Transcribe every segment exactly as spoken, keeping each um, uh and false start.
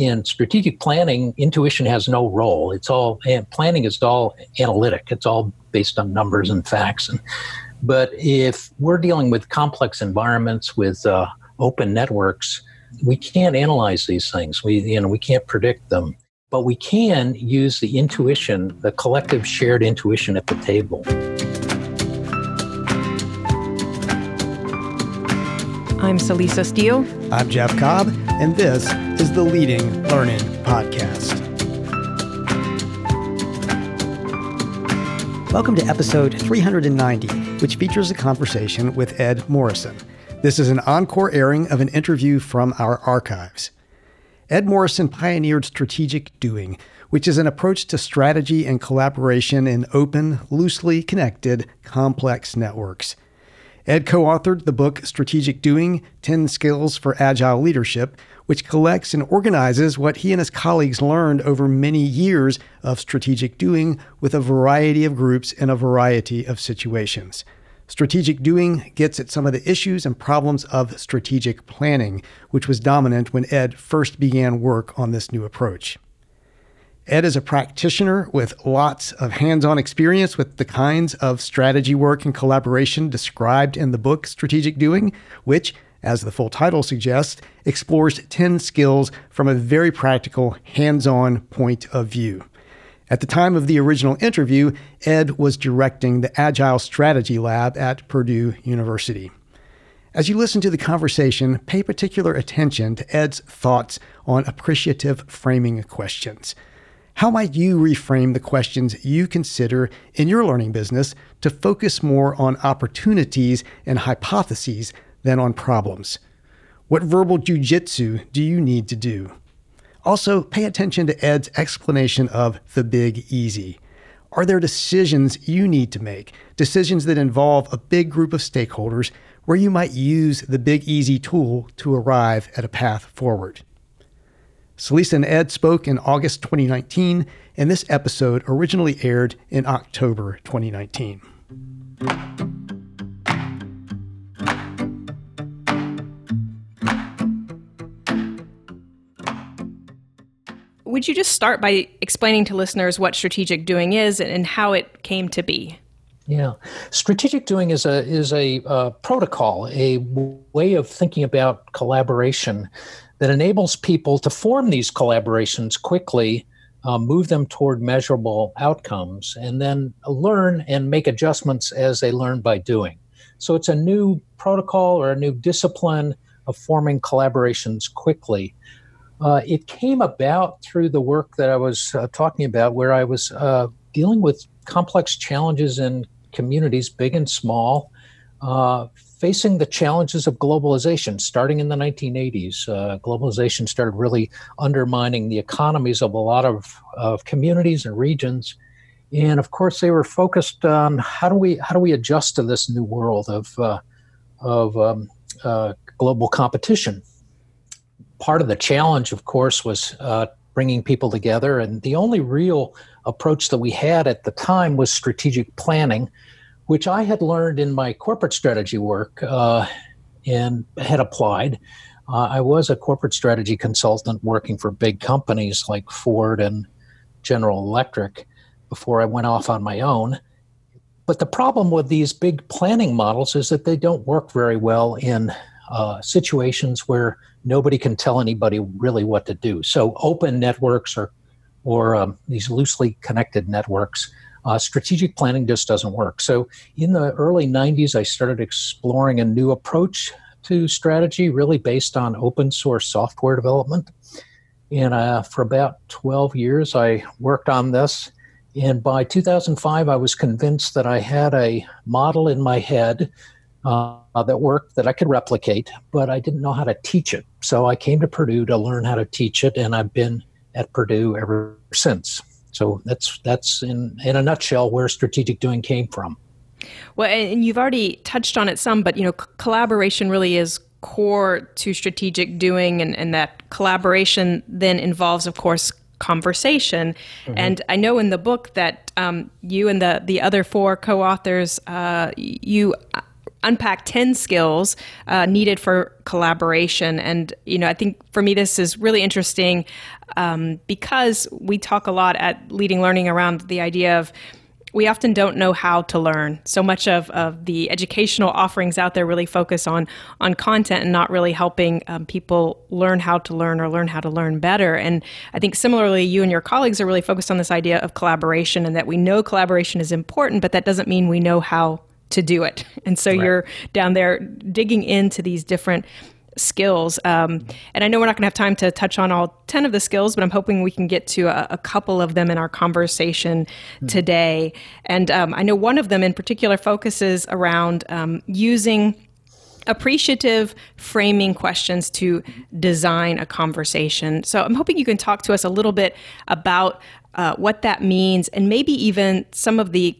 in strategic planning, intuition has no role. It's all, and planning is all analytic. It's all based on numbers and facts. And, but if we're dealing with complex environments with uh, open networks, we can't analyze these things. We, you know, we can't predict them, but we can use the intuition, the collective shared intuition at the table. I'm Celisa Steele. I'm Jeff Cobb, and this is the Leading Learning Podcast. Welcome to episode three ninety, which features a conversation with Ed Morrison. This is an encore airing of an interview from our archives. Ed Morrison pioneered strategic doing, which is an approach to strategy and collaboration in open, loosely connected, complex networks. Ed co-authored the book Strategic Doing: Ten Skills for Agile Leadership, which collects and organizes what he and his colleagues learned over many years of strategic doing with a variety of groups in a variety of situations. Strategic Doing gets at some of the issues and problems of strategic planning, which was dominant when Ed first began work on this new approach. Ed is a practitioner with lots of hands-on experience with the kinds of strategy work and collaboration described in the book Strategic Doing, which, as the full title suggests, explores ten skills from a very practical, hands-on point of view. At the time of the original interview, Ed was directing the Agile Strategy Lab at Purdue University. As you listen to the conversation, pay particular attention to Ed's thoughts on appreciative framing questions. How might you reframe the questions you consider in your learning business to focus more on opportunities and hypotheses than on problems? What verbal jujitsu do you need to do? Also, pay attention to Ed's explanation of the big easy. Are there decisions you need to make, decisions that involve a big group of stakeholders, where you might use the big easy tool to arrive at a path forward? Celisa and Ed spoke in August twenty nineteen, and this episode originally aired in October twenty nineteen. Would you just start by explaining to listeners what strategic doing is and how it came to be? Yeah. Strategic doing is a is a uh, protocol, a way of thinking about collaboration that enables people to form these collaborations quickly, uh, move them toward measurable outcomes, and then learn and make adjustments as they learn by doing. So it's a new protocol or a new discipline of forming collaborations quickly. Uh, it came about through the work that I was uh, talking about, where I was uh, dealing with complex challenges in communities, big and small, uh, facing the challenges of globalization, starting in the nineteen eighties. Uh, globalization started really undermining the economies of a lot of, of communities and regions. And of course, they were focused on how do we how do we adjust to this new world of, uh, of um, uh, global competition. Part of the challenge, of course, was uh, bringing people together. And the only real approach that we had at the time was strategic planning, which I had learned in my corporate strategy work uh, and had applied. Uh, I was a corporate strategy consultant working for big companies like Ford and General Electric before I went off on my own. But the problem with these big planning models is that they don't work very well in Uh, situations where nobody can tell anybody really what to do. So open networks or or um, these loosely connected networks, uh, strategic planning just doesn't work. So in the early nineties, I started exploring a new approach to strategy, really based on open source software development. And uh, for about twelve years, I worked on this. And by two thousand five, I was convinced that I had a model in my head Uh, that worked, that I could replicate, but I didn't know how to teach it. So I came to Purdue to learn how to teach it, and I've been at Purdue ever since. So that's that's in, in a nutshell where strategic doing came from. Well, and you've already touched on it some, but you know, c- collaboration really is core to strategic doing, and, and that collaboration then involves, of course, conversation. Mm-hmm. And I know in the book that um, you and the the other four co-authors, uh, you unpack ten skills uh, needed for collaboration. And, you know, I think for me, this is really interesting um, because we talk a lot at Leading Learning around the idea of we often don't know how to learn. So much of, of the educational offerings out there really focus on on content and not really helping um, people learn how to learn or learn how to learn better. And I think similarly, you and your colleagues are really focused on this idea of collaboration and that we know collaboration is important, but that doesn't mean we know how to do it. And so right. You're down there digging into these different skills. Um, and I know we're not going to have time to touch on all ten of the skills, but I'm hoping we can get to a, a couple of them in our conversation mm-hmm. today. And um, I know one of them in particular focuses around um, using appreciative framing questions to design a conversation. So I'm hoping you can talk to us a little bit about uh, what that means and maybe even some of the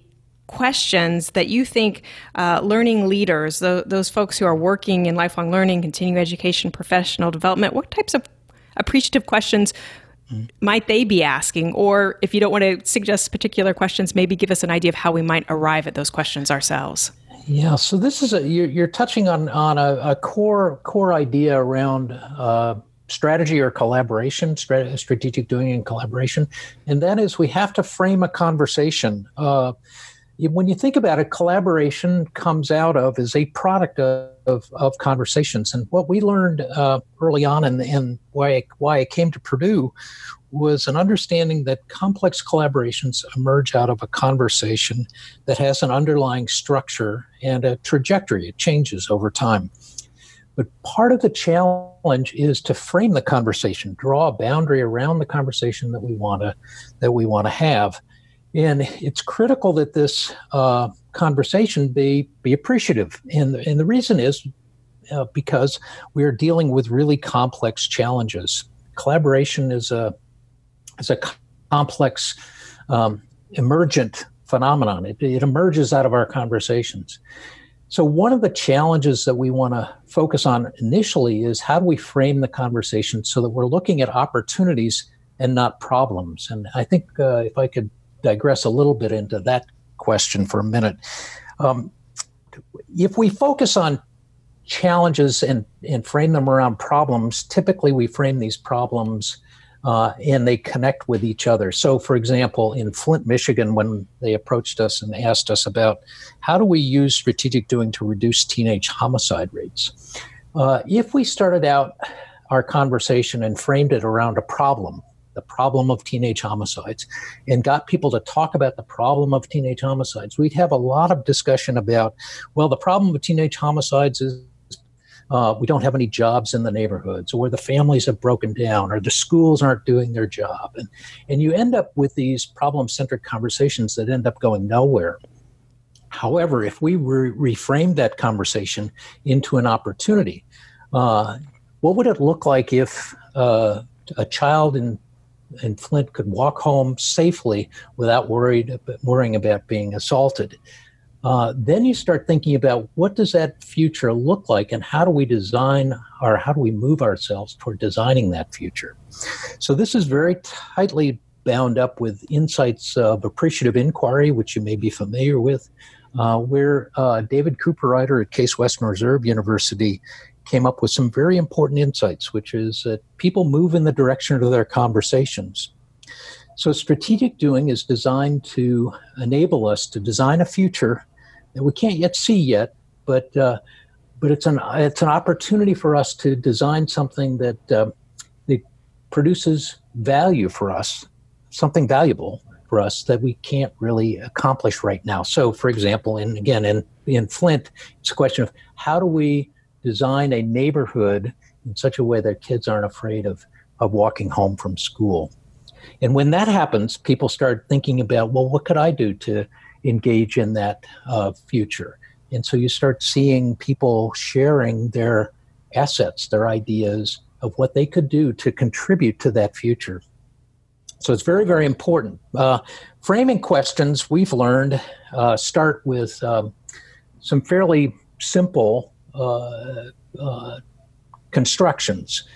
questions that you think uh, learning leaders, the, those folks who are working in lifelong learning, continuing education, professional development, what types of appreciative questions mm-hmm. might they be asking? Or if you don't want to suggest particular questions, maybe give us an idea of how we might arrive at those questions ourselves. Yeah, so this is a, you're, you're touching on on a, a core core idea around uh, strategy or collaboration, strat- strategic doing and collaboration, and that is we have to frame a conversation. Uh, When you think about it, collaboration comes out of is a product of, of, of conversations. And what we learned uh, early on and in, in why, I, why I came to Purdue was an understanding that complex collaborations emerge out of a conversation that has an underlying structure and a trajectory. It changes over time. But part of the challenge is to frame the conversation, draw a boundary around the conversation that we want to that we want to have. And it's critical that this uh, conversation be be appreciative. And, and the reason is uh, because we are dealing with really complex challenges. Collaboration is a, is a complex, um, emergent phenomenon. It, it emerges out of our conversations. So one of the challenges that we want to focus on initially is how do we frame the conversation so that we're looking at opportunities and not problems. And I think uh, if I could digress a little bit into that question for a minute. Um, if we focus on challenges and, and frame them around problems, typically we frame these problems uh, and they connect with each other. So for example, in Flint, Michigan, when they approached us and asked us about how do we use strategic doing to reduce teenage homicide rates? Uh, if we started out our conversation and framed it around a problem, the problem of teenage homicides, and got people to talk about the problem of teenage homicides, we'd have a lot of discussion about, well, the problem of teenage homicides is uh, we don't have any jobs in the neighborhoods, or the families have broken down, or the schools aren't doing their job. And, and you end up with these problem-centric conversations that end up going nowhere. However, if we re- reframed that conversation into an opportunity, uh, what would it look like if uh, a child in and Flint could walk home safely without worried worrying about being assaulted? Uh, then you start thinking about what does that future look like, and how do we design or how do we move ourselves toward designing that future? So this is very tightly bound up with insights of appreciative inquiry, which you may be familiar with, uh, where uh, David Cooperrider at Case Western Reserve University came up with some very important insights, which is that people move in the direction of their conversations. So strategic doing is designed to enable us to design a future that we can't yet see yet, but uh, but it's an it's an opportunity for us to design something that uh, that produces value for us, something valuable for us that we can't really accomplish right now. So, for example, and again in in Flint, it's a question of how do we design a neighborhood in such a way that kids aren't afraid of, of walking home from school. And when that happens, people start thinking about, well, what could I do to engage in that uh, future? And so you start seeing people sharing their assets, their ideas of what they could do to contribute to that future. So it's very, very important. Uh, framing questions, we've learned, uh, start with um, some fairly simple Uh, uh, constructions.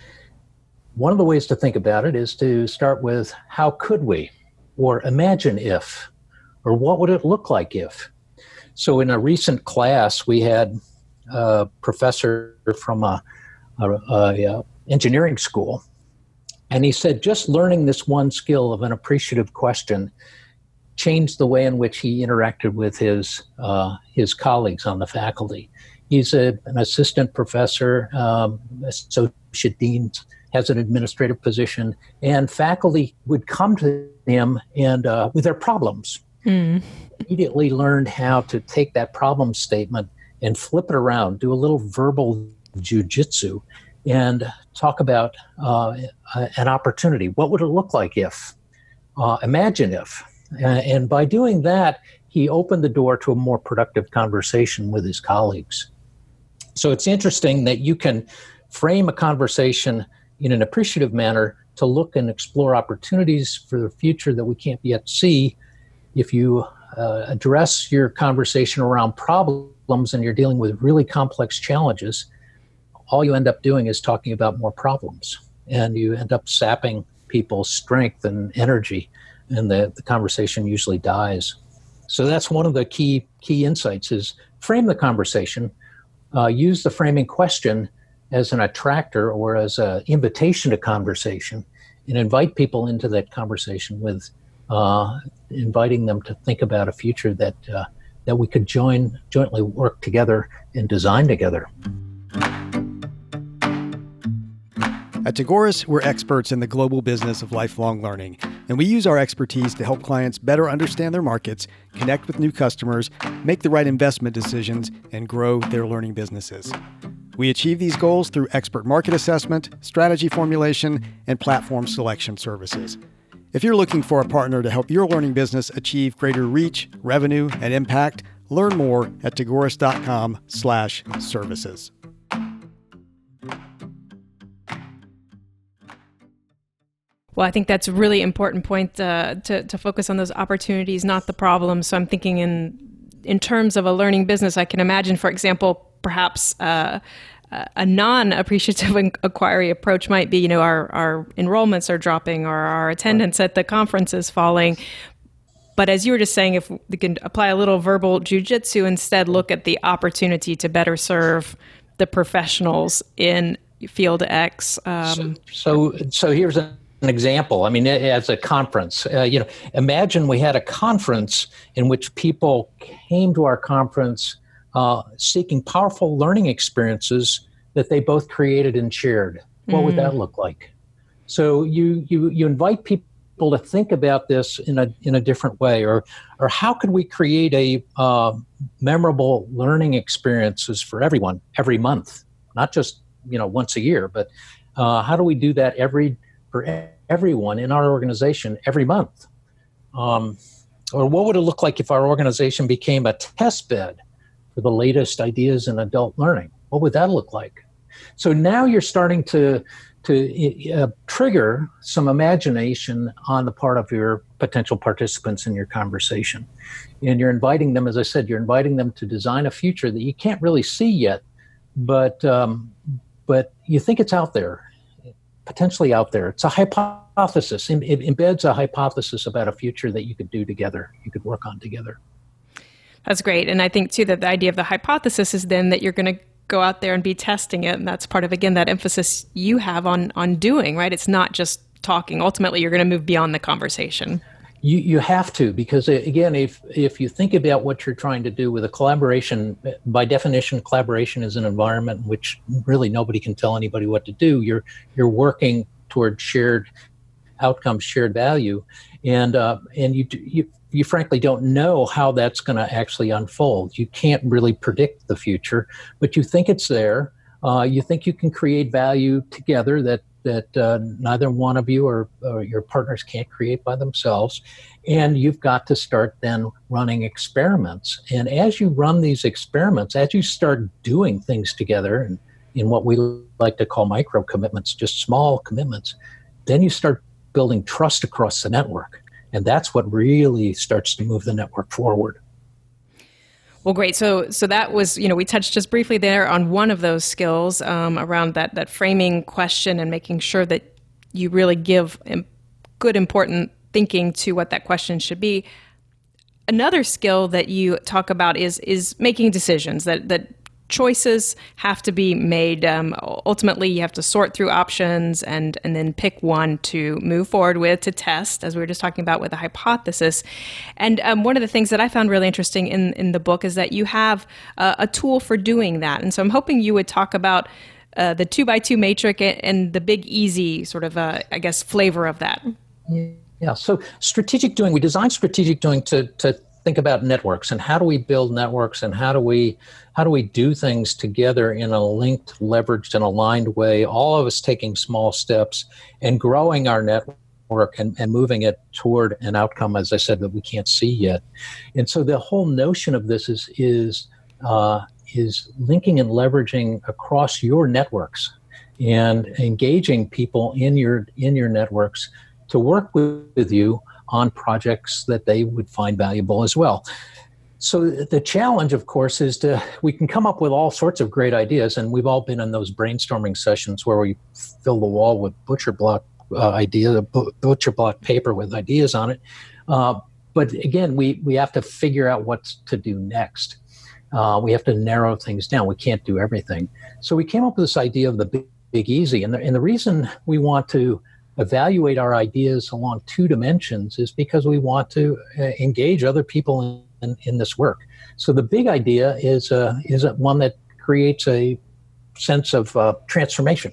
One of the ways to think about it is to start with how could we, or imagine if, or what would it look like if. So in a recent class, we had uh, professor from a, a, a engineering school, and he said just learning this one skill of an appreciative question changed the way in which he interacted with his uh, his colleagues on the faculty. He's a, an assistant professor, um, associate dean, has an administrative position, and faculty would come to him and uh, with their problems. Mm. Immediately learned how to take that problem statement and flip it around, do a little verbal jujitsu, and talk about uh, an opportunity. What would it look like if? Uh, imagine if. Uh, and by doing that, he opened the door to a more productive conversation with his colleagues. So it's interesting that you can frame a conversation in an appreciative manner to look and explore opportunities for the future that we can't yet see. If you uh, address your conversation around problems and you're dealing with really complex challenges, all you end up doing is talking about more problems, and you end up sapping people's strength and energy, and the, the conversation usually dies. So that's one of the key key insights is frame the conversation, uh, use the framing question as an attractor or as an invitation to conversation, and invite people into that conversation with uh, inviting them to think about a future that uh, that we could join jointly work together and design together. At Tagoras, we're experts in the global business of lifelong learning, and we use our expertise to help clients better understand their markets, connect with new customers, make the right investment decisions, and grow their learning businesses. We achieve these goals through expert market assessment, strategy formulation, and platform selection services. If you're looking for a partner to help your learning business achieve greater reach, revenue, and impact, learn more at tagoras.com slash services. Well, I think that's a really important point uh, to, to focus on those opportunities, not the problems. So I'm thinking in in terms of a learning business, I can imagine, for example, perhaps uh, a non-appreciative inquiry approach might be, you know, our, our enrollments are dropping or our attendance at the conference is falling. But as you were just saying, if we can apply a little verbal jujitsu, instead look at the opportunity to better serve the professionals in field X. Um, so, so, so here's a... an example. I mean, as a conference, uh, you know, imagine we had a conference in which people came to our conference uh, seeking powerful learning experiences that they both created and shared. What mm. would that look like? So you you you invite people to think about this in a in a different way, or or how could we create a uh, memorable learning experiences for everyone every month, not just you know once a year, but uh, how do we do that every for everyone in our organization every month? Um, or what would it look like if our organization became a test bed for the latest ideas in adult learning? What would that look like? So now you're starting to, to uh, trigger some imagination on the part of your potential participants in your conversation. And you're inviting them, as I said, you're inviting them to design a future that you can't really see yet, but um, but you think it's out there. Potentially out there. It's a hypothesis. It embeds a hypothesis about a future that you could do together, you could work on together. That's great. And I think, too, that the idea of the hypothesis is then that you're going to go out there and be testing it. And that's part of, again, that emphasis you have on on doing, right? It's not just talking. Ultimately, you're going to move beyond the conversation. You you have to, because, again, if if you think about what you're trying to do with a collaboration, by definition, collaboration is an environment in which really nobody can tell anybody what to do. You're you're working toward shared outcomes, shared value, and uh, and you, you you frankly don't know how that's going to actually unfold. You can't really predict the future, but you think it's there. Uh, you think you can create value together that. that uh, neither one of you or, or your partners can't create by themselves. And you've got to start then running experiments. And as you run these experiments, as you start doing things together, and in what we like to call micro commitments, just small commitments, then you start building trust across the network. And that's what really starts to move the network forward. Well, great. So so that was, you know, we touched just briefly there on one of those skills um, around that, that framing question and making sure that you really give im- good, important thinking to what that question should be. Another skill that you talk about is is making decisions, that, that choices have to be made. Um, ultimately, you have to sort through options and, and then pick one to move forward with, to test, as we were just talking about with the hypothesis. And um, one of the things that I found really interesting in, in the book is that you have uh, a tool for doing that. And so I'm hoping you would talk about uh, the two by two matrix and the big easy sort of, uh, I guess, flavor of that. Yeah. Yeah. So strategic doing, we designed strategic doing to to think about networks and how do we build networks and how do we how do we do things together in a linked, leveraged, and aligned way, all of us taking small steps and growing our network and, and moving it toward an outcome, as I said, that we can't see yet. And so the whole notion of this is is uh, is linking and leveraging across your networks and engaging people in your in your networks to work with you on projects that they would find valuable as well. So the challenge, of course, is to, we can come up with all sorts of great ideas, and we've all been in those brainstorming sessions where we fill the wall with butcher block uh, idea, butcher block paper with ideas on it. Uh, but again, we, we have to figure out what to do next. Uh, we have to narrow things down. We can't do everything. So we came up with this idea of the big, big easy. And the, and the reason we want to evaluate our ideas along two dimensions is because we want to uh, engage other people in, in this work. So the big idea is uh, is one that creates a sense of uh, transformation.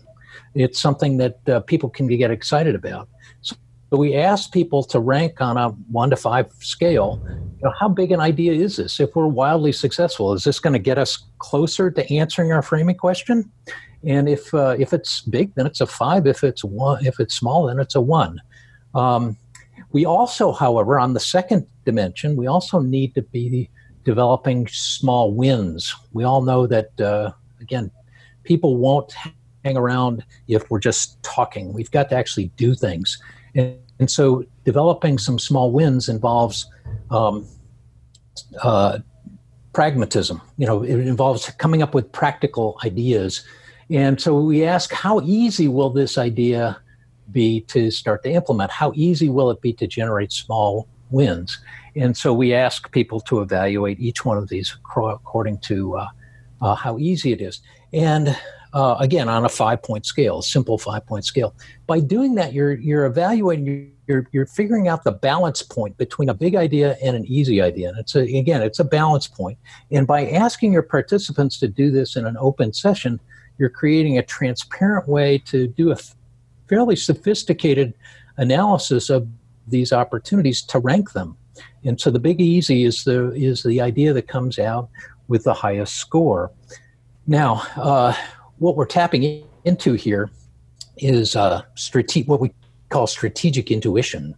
It's something that uh, people can get excited about. So we asked people to rank on a one to five scale. You know, how big an idea is this? If we're wildly successful, is this going to get us closer to answering our framing question? And if uh, if it's big, then it's a five. If it's one, if it's small, then it's a one. Um, we also, however, on the second dimension, we also need to be developing small wins. We all know that uh, again, people won't hang around if we're just talking. We've got to actually do things, and, and so developing some small wins involves um, uh, pragmatism. You know, it involves coming up with practical ideas. And so we ask, how easy will this idea be to start to implement? How easy will it be to generate small wins? And so we ask people to evaluate each one of these according to uh, uh, how easy it is. And uh, again, on a five-point scale, simple five-point scale. By doing that, you're you're evaluating, you're you're figuring out the balance point between a big idea and an easy idea. And it's a, again, it's a balance point. And by asking your participants to do this in an open session, you're creating a transparent way to do a fairly sophisticated analysis of these opportunities to rank them. And so the big easy is the is the idea that comes out with the highest score. Now, uh, what we're tapping into here is uh, strate- what we call strategic intuition.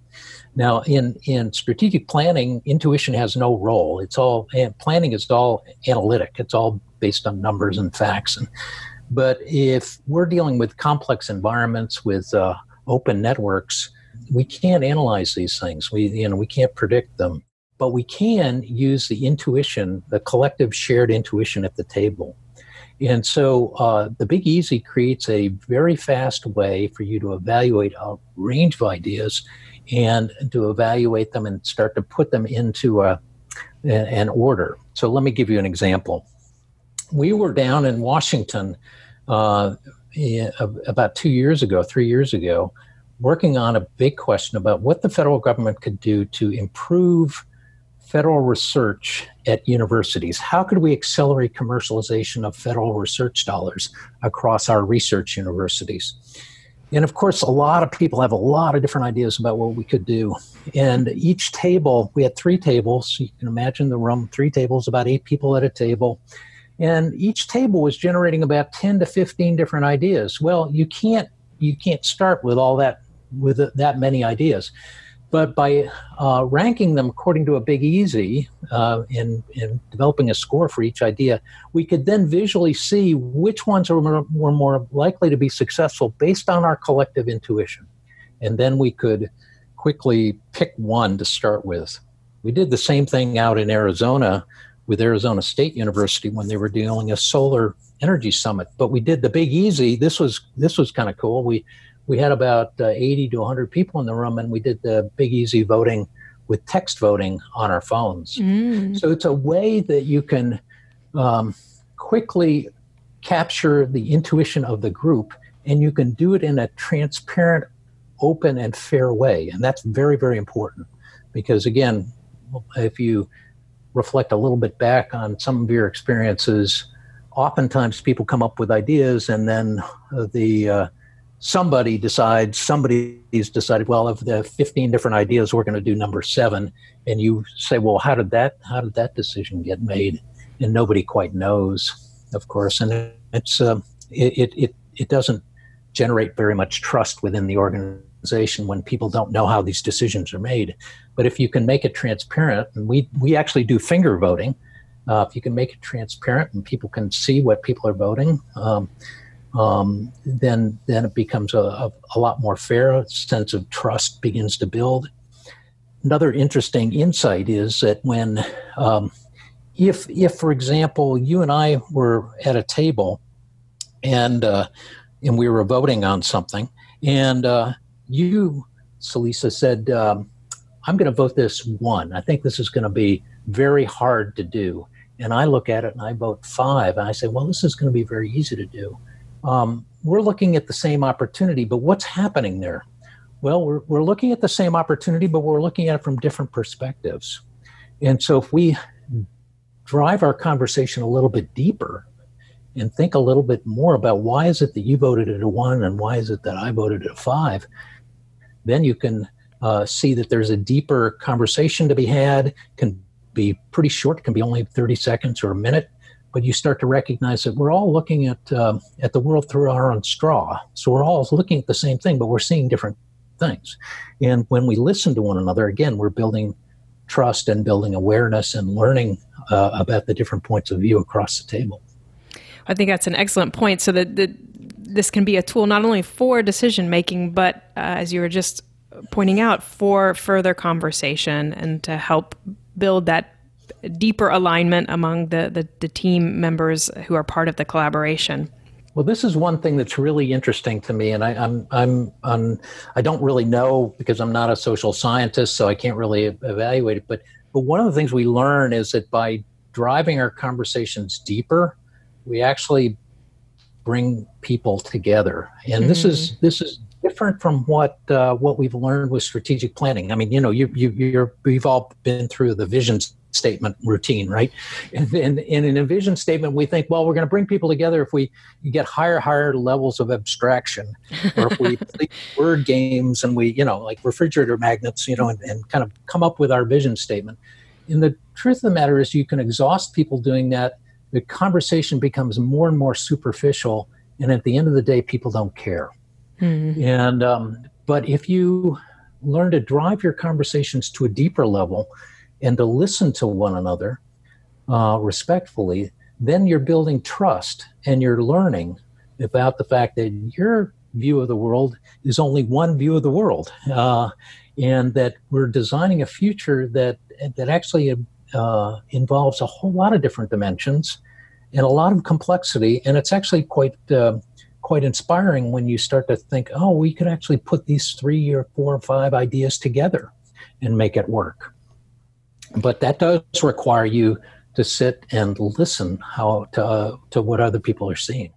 Now, in, in strategic planning, intuition has no role. It's all and planning is all analytic. It's all based on numbers and facts. And But if we're dealing with complex environments with uh, open networks, we can't analyze these things. We, you know, we can't predict them, but we can use the intuition, the collective shared intuition at the table. And so uh, the Big Easy creates a very fast way for you to evaluate a range of ideas and to evaluate them and start to put them into a, an order. So let me give you an example. We were down in Washington uh, about two years ago, three years ago, working on a big question about what the federal government could do to improve federal research at universities. How could we accelerate commercialization of federal research dollars across our research universities? And of course, a lot of people have a lot of different ideas about what we could do. And each table, we had three tables. You can imagine the room, three tables, about eight people at a table. And each table was generating about ten to fifteen different ideas. Well, you can't you can't start with all that with that many ideas, but by uh, ranking them according to a big easy uh, and and developing a score for each idea, we could then visually see which ones are more, were more likely to be successful based on our collective intuition, and then we could quickly pick one to start with. We did the same thing out in Arizona with Arizona State University when they were doing a solar energy summit. But we did the big easy. This was this was kind of cool. We we had about uh, eighty to one hundred people in the room, and we did the big easy voting with text voting on our phones. Mm. So it's a way that you can um, quickly capture the intuition of the group, and you can do it in a transparent, open, and fair way. And that's very, very important because, again, if you reflect a little bit back on some of your experiences, oftentimes people come up with ideas and then the uh, somebody decides, somebody's decided, well, of the fifteen different ideas, we're going to do number seven. And you say, well, how did that, how did that decision get made? And nobody quite knows, of course. And it's, uh, it, it, it doesn't generate very much trust within the organization when people don't know how these decisions are made. But if you can make it transparent, and we, we actually do finger voting, Uh, if you can make it transparent and people can see what people are voting, um, um, then then it becomes a, a, a lot more fair. A sense of trust begins to build. Another interesting insight is that when, um, if, if for example, you and I were at a table and, uh, and we were voting on something, and uh, you, Celisa, said, um, I'm going to vote this one. I think this is going to be very hard to do. And I look at it and I vote five. And I say, well, this is going to be very easy to do. Um, we're looking at the same opportunity, but what's happening there? Well, we're, we're looking at the same opportunity, but we're looking at it from different perspectives. And so if we drive our conversation a little bit deeper and think a little bit more about why is it that you voted at a one and why is it that I voted at a five, then you can uh, see that there's a deeper conversation to be had, can be pretty short, can be only thirty seconds or a minute, but you start to recognize that we're all looking at um, at the world through our own straw. So we're all looking at the same thing, but we're seeing different things. And when we listen to one another, again, we're building trust and building awareness and learning uh, about the different points of view across the table. I think that's an excellent point. So that the, this can be a tool not only for decision-making, but uh, as you were just pointing out, for further conversation and to help build that deeper alignment among the, the, the team members who are part of the collaboration. Well, this is one thing that's really interesting to me, and I, I'm I'm I'm I don't really know because I'm not a social scientist, so I can't really evaluate it. But but one of the things we learn is that by driving our conversations deeper, we actually bring people together, and mm-hmm. this is this is. different from what uh, what we've learned with strategic planning. I mean, you know, you you you're we've all been through the vision statement routine, right? And, and, and in a vision statement, we think, well, we're going to bring people together if we get higher higher levels of abstraction, or if we play word games and we, you know, like refrigerator magnets, you know, and, and kind of come up with our vision statement. And the truth of the matter is, you can exhaust people doing that. The conversation becomes more and more superficial, and at the end of the day, people don't care. Mm-hmm. And um, but if you learn to drive your conversations to a deeper level and to listen to one another uh, respectfully, then you're building trust and you're learning about the fact that your view of the world is only one view of the world, uh, and that we're designing a future that that actually uh, involves a whole lot of different dimensions and a lot of complexity, and it's actually quite uh, quite inspiring when you start to think, oh, we could actually put these three or four or five ideas together and make it work. But that does require you to sit and listen how to, uh, to what other people are seeing.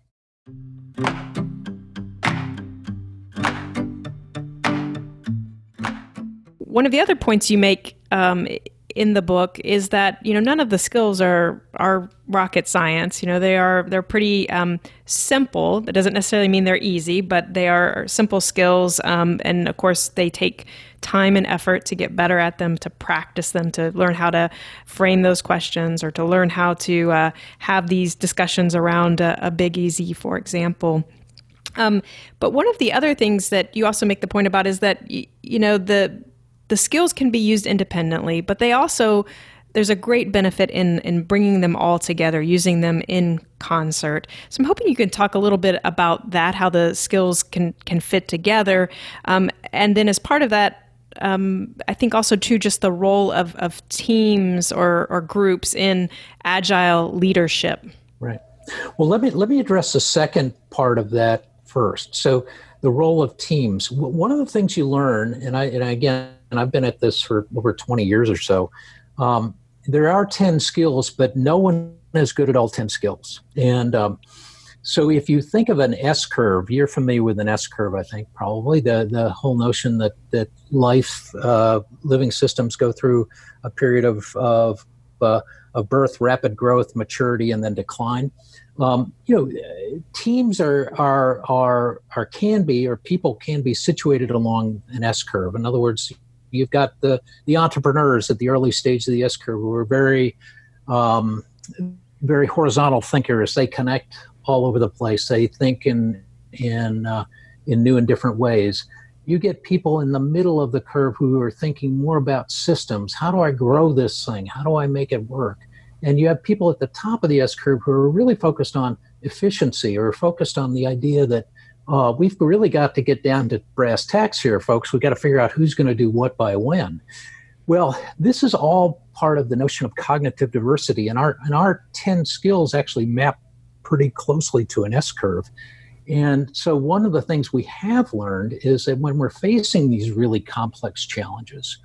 One of the other points you make um, in the book is that, you know, none of the skills are are rocket science. You know, they are they're pretty um, simple. That doesn't necessarily mean they're easy, but they are simple skills. Um, and of course, they take time and effort to get better at them, to practice them, to learn how to frame those questions, or to learn how to uh, have these discussions around a, a big easy, for example. Um, but one of the other things that you also make the point about is that, you know, the The skills can be used independently, but they also, there's a great benefit in, in bringing them all together, using them in concert. So I'm hoping you can talk a little bit about that, how the skills can, can fit together. Um, and then as part of that, um, I think also too, just the role of, of teams or, or groups in agile leadership. Right. Well, let me, let me address the second part of that first. So the role of teams, one of the things you learn, and I, and I again, and I've been at this for over twenty years or so, um, there are ten skills, but no one is good at all ten skills. And um, so if you think of an S-curve, you're familiar with an S-curve, I think, probably. The the whole notion that, that life, uh, living systems go through a period of of, uh, of birth, rapid growth, maturity, and then decline. Um, you know, teams are, are are are can be, or people can be situated along an S-curve. In other words, you've got the, the entrepreneurs at the early stage of the S-curve who are very, um, very horizontal thinkers. They connect all over the place. They think in in uh, in new and different ways. You get people in the middle of the curve who are thinking more about systems. How do I grow this thing? How do I make it work? And you have people at the top of the S-curve who are really focused on efficiency, or focused on the idea that uh, we've really got to get down to brass tacks here, folks. We've got to figure out who's going to do what by when. Well, this is all part of the notion of cognitive diversity, and our and our ten skills actually map pretty closely to an S-curve. And so one of the things we have learned is that when we're facing these really complex challenges,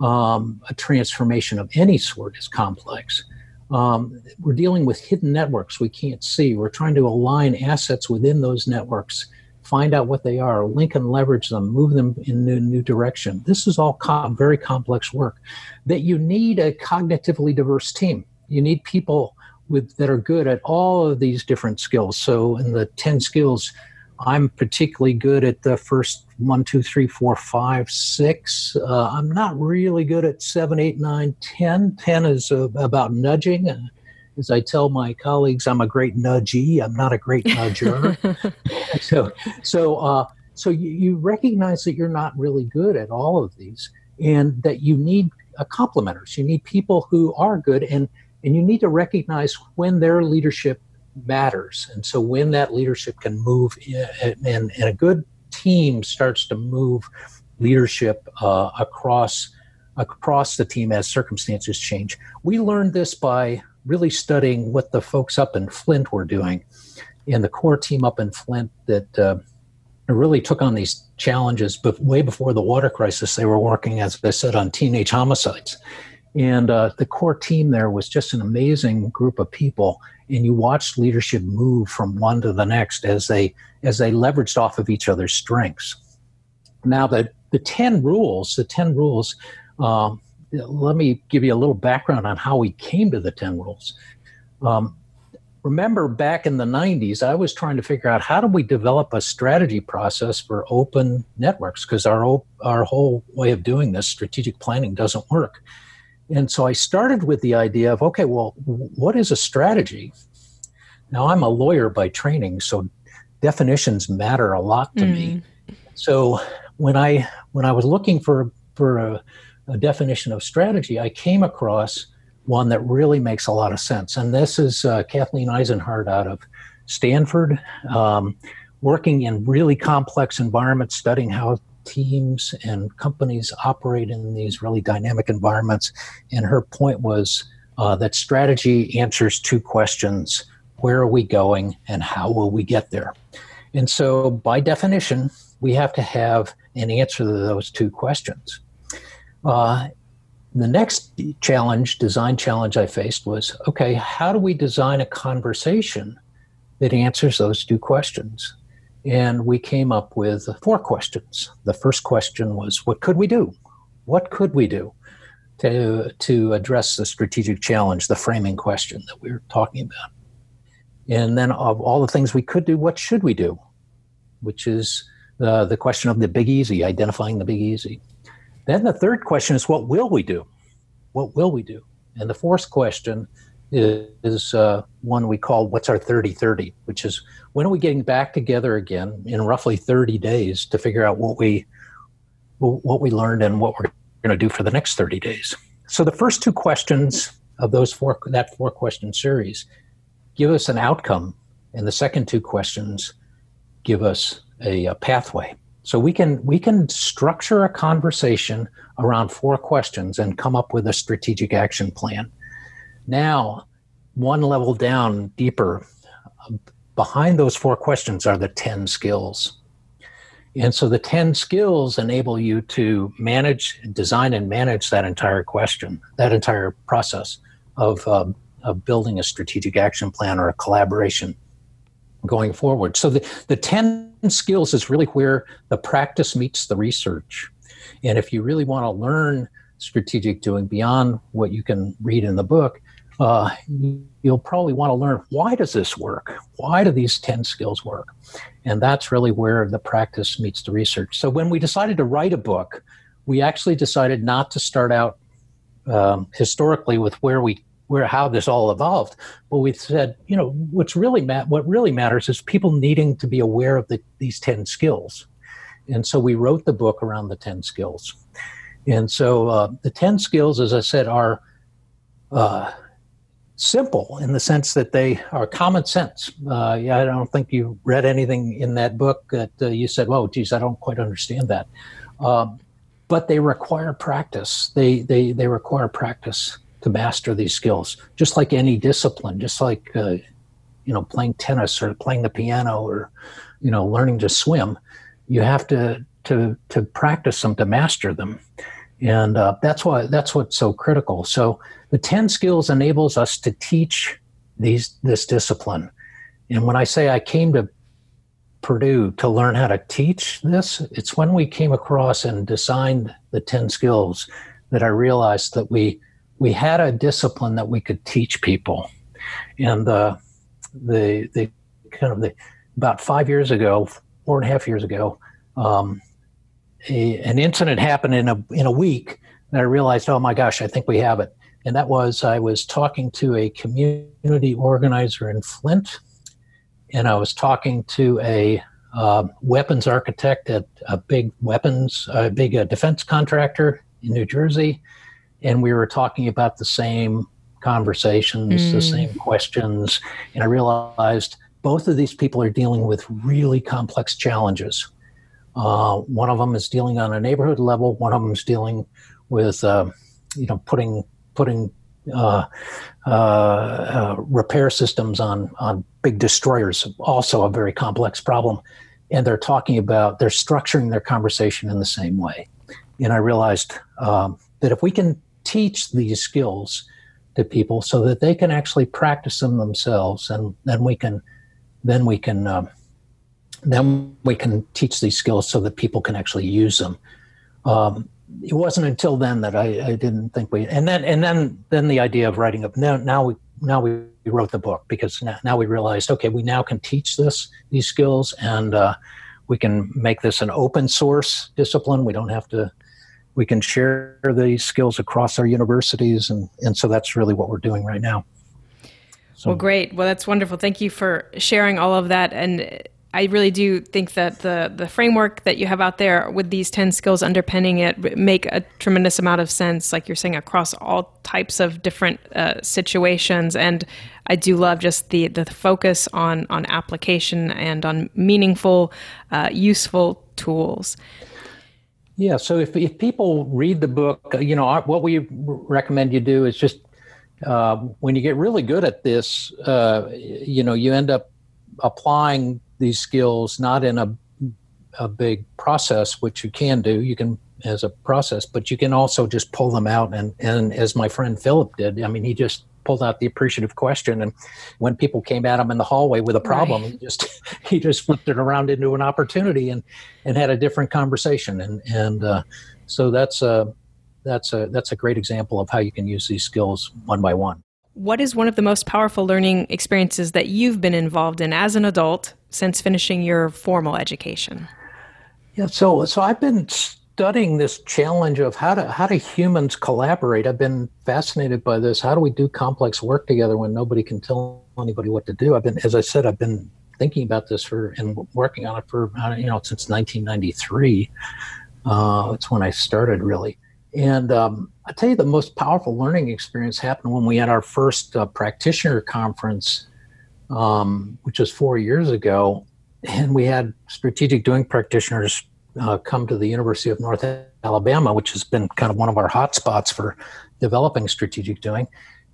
um, a transformation of any sort is complex. Um, we're dealing with hidden networks we can't see. We're trying to align assets within those networks, find out what they are, link and leverage them, move them in a new direction. This is all com- very complex work that you need a cognitively diverse team. You need people with that are good at all of these different skills. So in the ten skills, I'm particularly good at the first one, two, three, four, five, six. Uh, I'm not really good at seven, eight, nine, ten. ten is uh, about nudging. Uh, as I tell my colleagues, I'm a great nudgee. I'm not a great nudger. so, so, uh, so you, you recognize that you're not really good at all of these, and that you need uh, complementers. You need people who are good, and and you need to recognize when their leadership matters. And so when that leadership can move, and, and a good team starts to move leadership uh, across across the team as circumstances change. We learned this by really studying what the folks up in Flint were doing, and the core team up in Flint that uh, really took on these challenges. But way before the water crisis, they were working, as I said, on teenage homicides. And uh, the core team there was just an amazing group of people, and you watched leadership move from one to the next as they as they leveraged off of each other's strengths. Now, the, the ten rules, the ten rules, uh, let me give you a little background on how we came to the ten rules. Um, remember, back in the nineties, I was trying to figure out how do we develop a strategy process for open networks, because our, op- our whole way of doing this, strategic planning, doesn't work. And so I started with the idea of, okay, well, what is a strategy? Now, I'm a lawyer by training, so definitions matter a lot to mm. me. So when I when I was looking for, for a, a definition of strategy, I came across one that really makes a lot of sense. And this is uh, Kathleen Eisenhardt out of Stanford, um, working in really complex environments, studying how teams and companies operate in these really dynamic environments. And her point was uh, that strategy answers two questions: where are we going, and how will we get there? And so by definition, we have to have an answer to those two questions. Uh, the next challenge, design challenge I faced was, okay, how do we design a conversation that answers those two questions? And we came up with four questions. The first question was, what could we do? What could we do to, to address the strategic challenge, the framing question that we were talking about? And then of all the things we could do, what should we do? Which is the, the question of the big easy, identifying the big easy. Then the third question is, what will we do? What will we do? And the fourth question is uh, one we call, what's our thirty thirty, which is, when are we getting back together again in roughly thirty days to figure out what we what we learned and what we're going to do for the next thirty days. So the first two questions of those four that four question series give us an outcome, and the second two questions give us a, a pathway. So we can we can structure a conversation around four questions and come up with a strategic action plan. Now, one level down, deeper, behind those four questions are the ten skills. And so the ten skills enable you to manage, design, and manage that entire question, that entire process of, um, of building a strategic action plan or a collaboration going forward. So the, the ten skills is really where the practice meets the research. And if you really want to learn strategic doing beyond what you can read in the book, uh, you'll probably want to learn, why does this work? Why do these ten skills work? And that's really where the practice meets the research. So when we decided to write a book, we actually decided not to start out um, historically with where we where how this all evolved, but we said, you know, what's really ma- what really matters is people needing to be aware of the, these ten skills. And so we wrote the book around the ten skills. And so uh, the ten skills, as I said, are uh, simple in the sense that they are common sense. Uh, yeah, I don't think you read anything in that book that uh, you said, "Whoa, geez, I don't quite understand that." Um, but they require practice. They they they require practice to master these skills, just like any discipline, just like uh, you know, playing tennis or playing the piano or you know, learning to swim. You have to to to practice them to master them, and uh, that's why that's what's so critical. So the ten skills enables us to teach these this discipline. And when I say I came to Purdue to learn how to teach this, it's when we came across and designed the ten skills that I realized that we we had a discipline that we could teach people. And the the the kind of the about five years ago. Four and a half years ago, um, a, an incident happened in a in a week, and I realized, oh my gosh, I think we have it. And that was, I was talking to a community organizer in Flint, and I was talking to a uh, weapons architect at a big weapons, a big uh, defense contractor in New Jersey, and we were talking about the same conversations, mm. the same questions, and I realized both of these people are dealing with really complex challenges. Uh, one of them is dealing on a neighborhood level. One of them is dealing with, uh, you know, putting putting uh, uh, uh, repair systems on on big destroyers. Also, a very complex problem. And they're talking about they're structuring their conversation in the same way. And I realized um, that if we can teach these skills to people so that they can actually practice them themselves, and then we can. Then we can um, then we can teach these skills so that people can actually use them. Um, it wasn't until then that I, I didn't think we and then and then then the idea of writing up now now we now we wrote the book because now, now we realized, okay, we now can teach this these skills and uh, we can make this an open source discipline. We don't have to. We can share these skills across our universities, and and so that's really what we're doing right now. So. Well, great. Well, that's wonderful. Thank you for sharing all of that. And I really do think that the, the framework that you have out there with these ten skills underpinning it make a tremendous amount of sense, like you're saying, across all types of different uh, situations. And I do love just the, the focus on, on application and on meaningful, uh, useful tools. Yeah. So if, if people read the book, you know, our, what we recommend you do is just Uh, when you get really good at this, uh, you know, you end up applying these skills not in a a big process, which you can do. You can as a process, but you can also just pull them out. And, and as my friend Philip did, I mean, he just pulled out the appreciative question. And when people came at him in the hallway with a problem, right. he just he just flipped it around into an opportunity and, and had a different conversation. And and uh, so that's a. Uh, That's a that's a great example of how you can use these skills one by one. What is one of the most powerful learning experiences that you've been involved in as an adult since finishing your formal education? Yeah, so so I've been studying this challenge of how to how do humans collaborate. I've been fascinated by this. How do we do complex work together when nobody can tell anybody what to do? I've been, as I said, I've been thinking about this for and working on it for you know since nineteen ninety-three. Uh, that's when I started really. And um, I tell you, the most powerful learning experience happened when we had our first uh, practitioner conference, um, which was four years ago. And we had strategic doing practitioners uh, come to the University of North Alabama, which has been kind of one of our hotspots for developing strategic doing.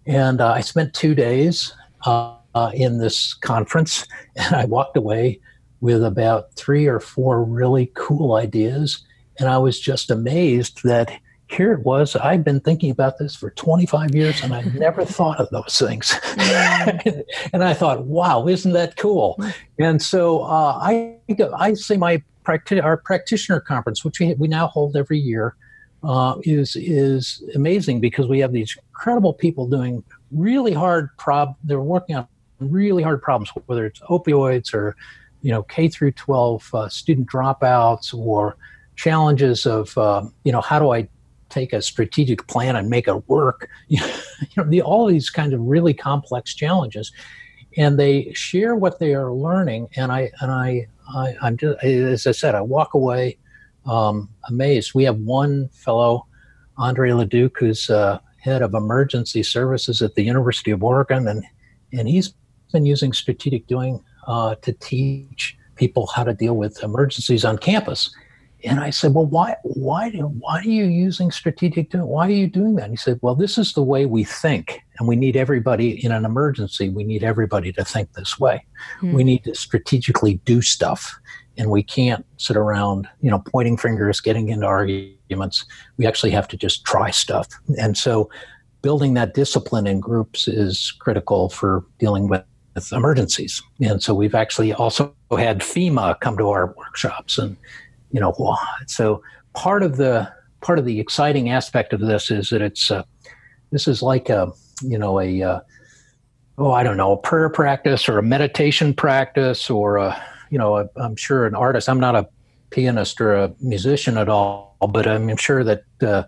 And uh, I spent two days uh, uh, in this conference, and I walked away with about three or four really cool ideas. And I was just amazed that here it was, I've been thinking about this for twenty-five years and I never thought of those things. and, and I thought, wow, isn't that cool? And so uh, I I say my practi- our practitioner conference, which we, we now hold every year, uh, is is amazing because we have these incredible people doing really hard prob. They're working on really hard problems, whether it's opioids or, you know, K through twelve uh, student dropouts or challenges of, uh, you know, how do I take a strategic plan and make it work? You know, the, all these kinds of really complex challenges, and they share what they are learning. And I and I, I I'm just, as I said, I walk away um, amazed. We have one fellow, Andre Leduc, who's uh, head of emergency services at the University of Oregon, and and he's been using strategic doing uh, to teach people how to deal with emergencies on campus. And I said, well, why, why, do, why are you using strategic doing? Why are you doing that? And he said, well, this is the way we think. And we need everybody in an emergency. We need everybody to think this way. Mm. We need to strategically do stuff. And we can't sit around, you know, pointing fingers, getting into arguments. We actually have to just try stuff. And so building that discipline in groups is critical for dealing with with emergencies. And so we've actually also had FEMA come to our workshops and, you know, so part of the part of the exciting aspect of this is that it's uh, this is like a you know a uh, oh I don't know a prayer practice or a meditation practice or a, you know a, I'm sure an artist. I'm not a pianist or a musician at all, but I'm sure that uh,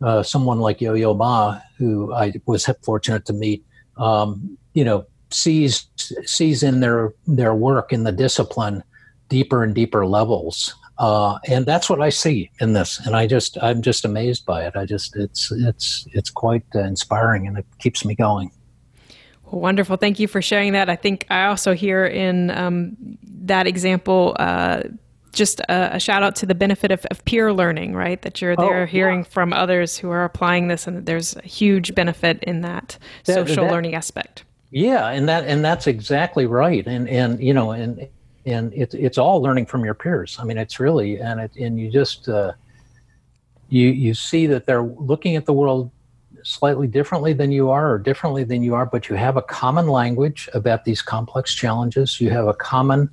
uh, someone like Yo-Yo Ma, who I was fortunate to meet, um, you know sees sees in their their work in the discipline deeper and deeper levels. Uh, and that's what I see in this, and I just I'm just amazed by it. I just it's it's it's quite uh, inspiring, and it keeps me going. Well, wonderful! Thank you for sharing that. I think I also hear in um, that example uh, just a, a shout out to the benefit of, of peer learning, right? That you're there oh, hearing yeah. from others who are applying this, and that there's a huge benefit in that, that social that, learning aspect. Yeah, and that and that's exactly right, and and you know and. And it's it's all learning from your peers. I mean, it's really and it and you just uh, you you see that they're looking at the world slightly differently than you are, or differently than you are. But you have a common language about these complex challenges. You have a common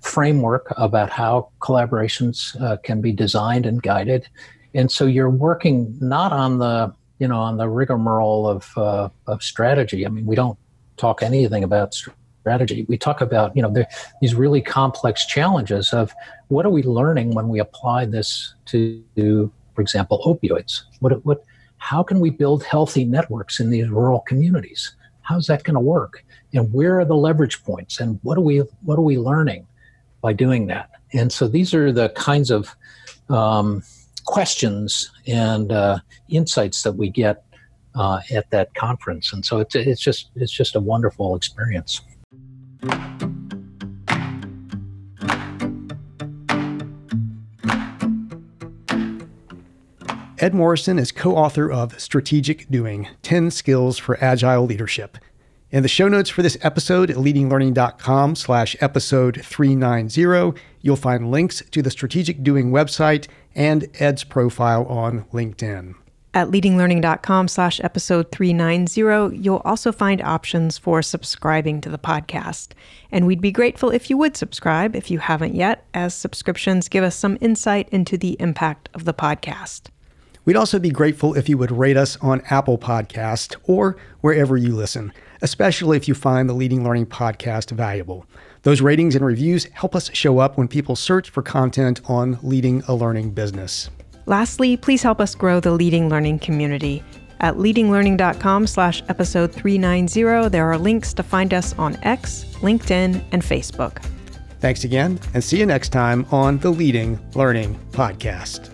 framework about how collaborations uh, can be designed and guided. And so you're working not on the you know on the rigmarole of uh, of strategy. I mean, we don't talk anything about strategy. Strategy. We talk about, you know, the, these really complex challenges of what are we learning when we apply this to, to, for example, opioids? What, what, how can we build healthy networks in these rural communities? How's that going to work? And where are the leverage points? And what are we, what are we learning by doing that? And so these are the kinds of um, questions and uh, insights that we get uh, at that conference. And so it's it's just it's just a wonderful experience. Ed Morrison is co-author of Strategic Doing: ten Skills for Agile Leadership. In the show notes for this episode at leadinglearning.com slash episode 390, you'll find links to the Strategic Doing website and Ed's profile on LinkedIn. At leadinglearning.com slash episode 390, you'll also find options for subscribing to the podcast. And we'd be grateful if you would subscribe if you haven't yet, as subscriptions give us some insight into the impact of the podcast. We'd also be grateful if you would rate us on Apple Podcasts or wherever you listen, especially if you find the Leading Learning Podcast valuable. Those ratings and reviews help us show up when people search for content on leading a learning business. Lastly, please help us grow the Leading Learning community. At leadinglearning.com slash episode 390, there are links to find us on X, LinkedIn, and Facebook. Thanks again, and see you next time on the Leading Learning Podcast.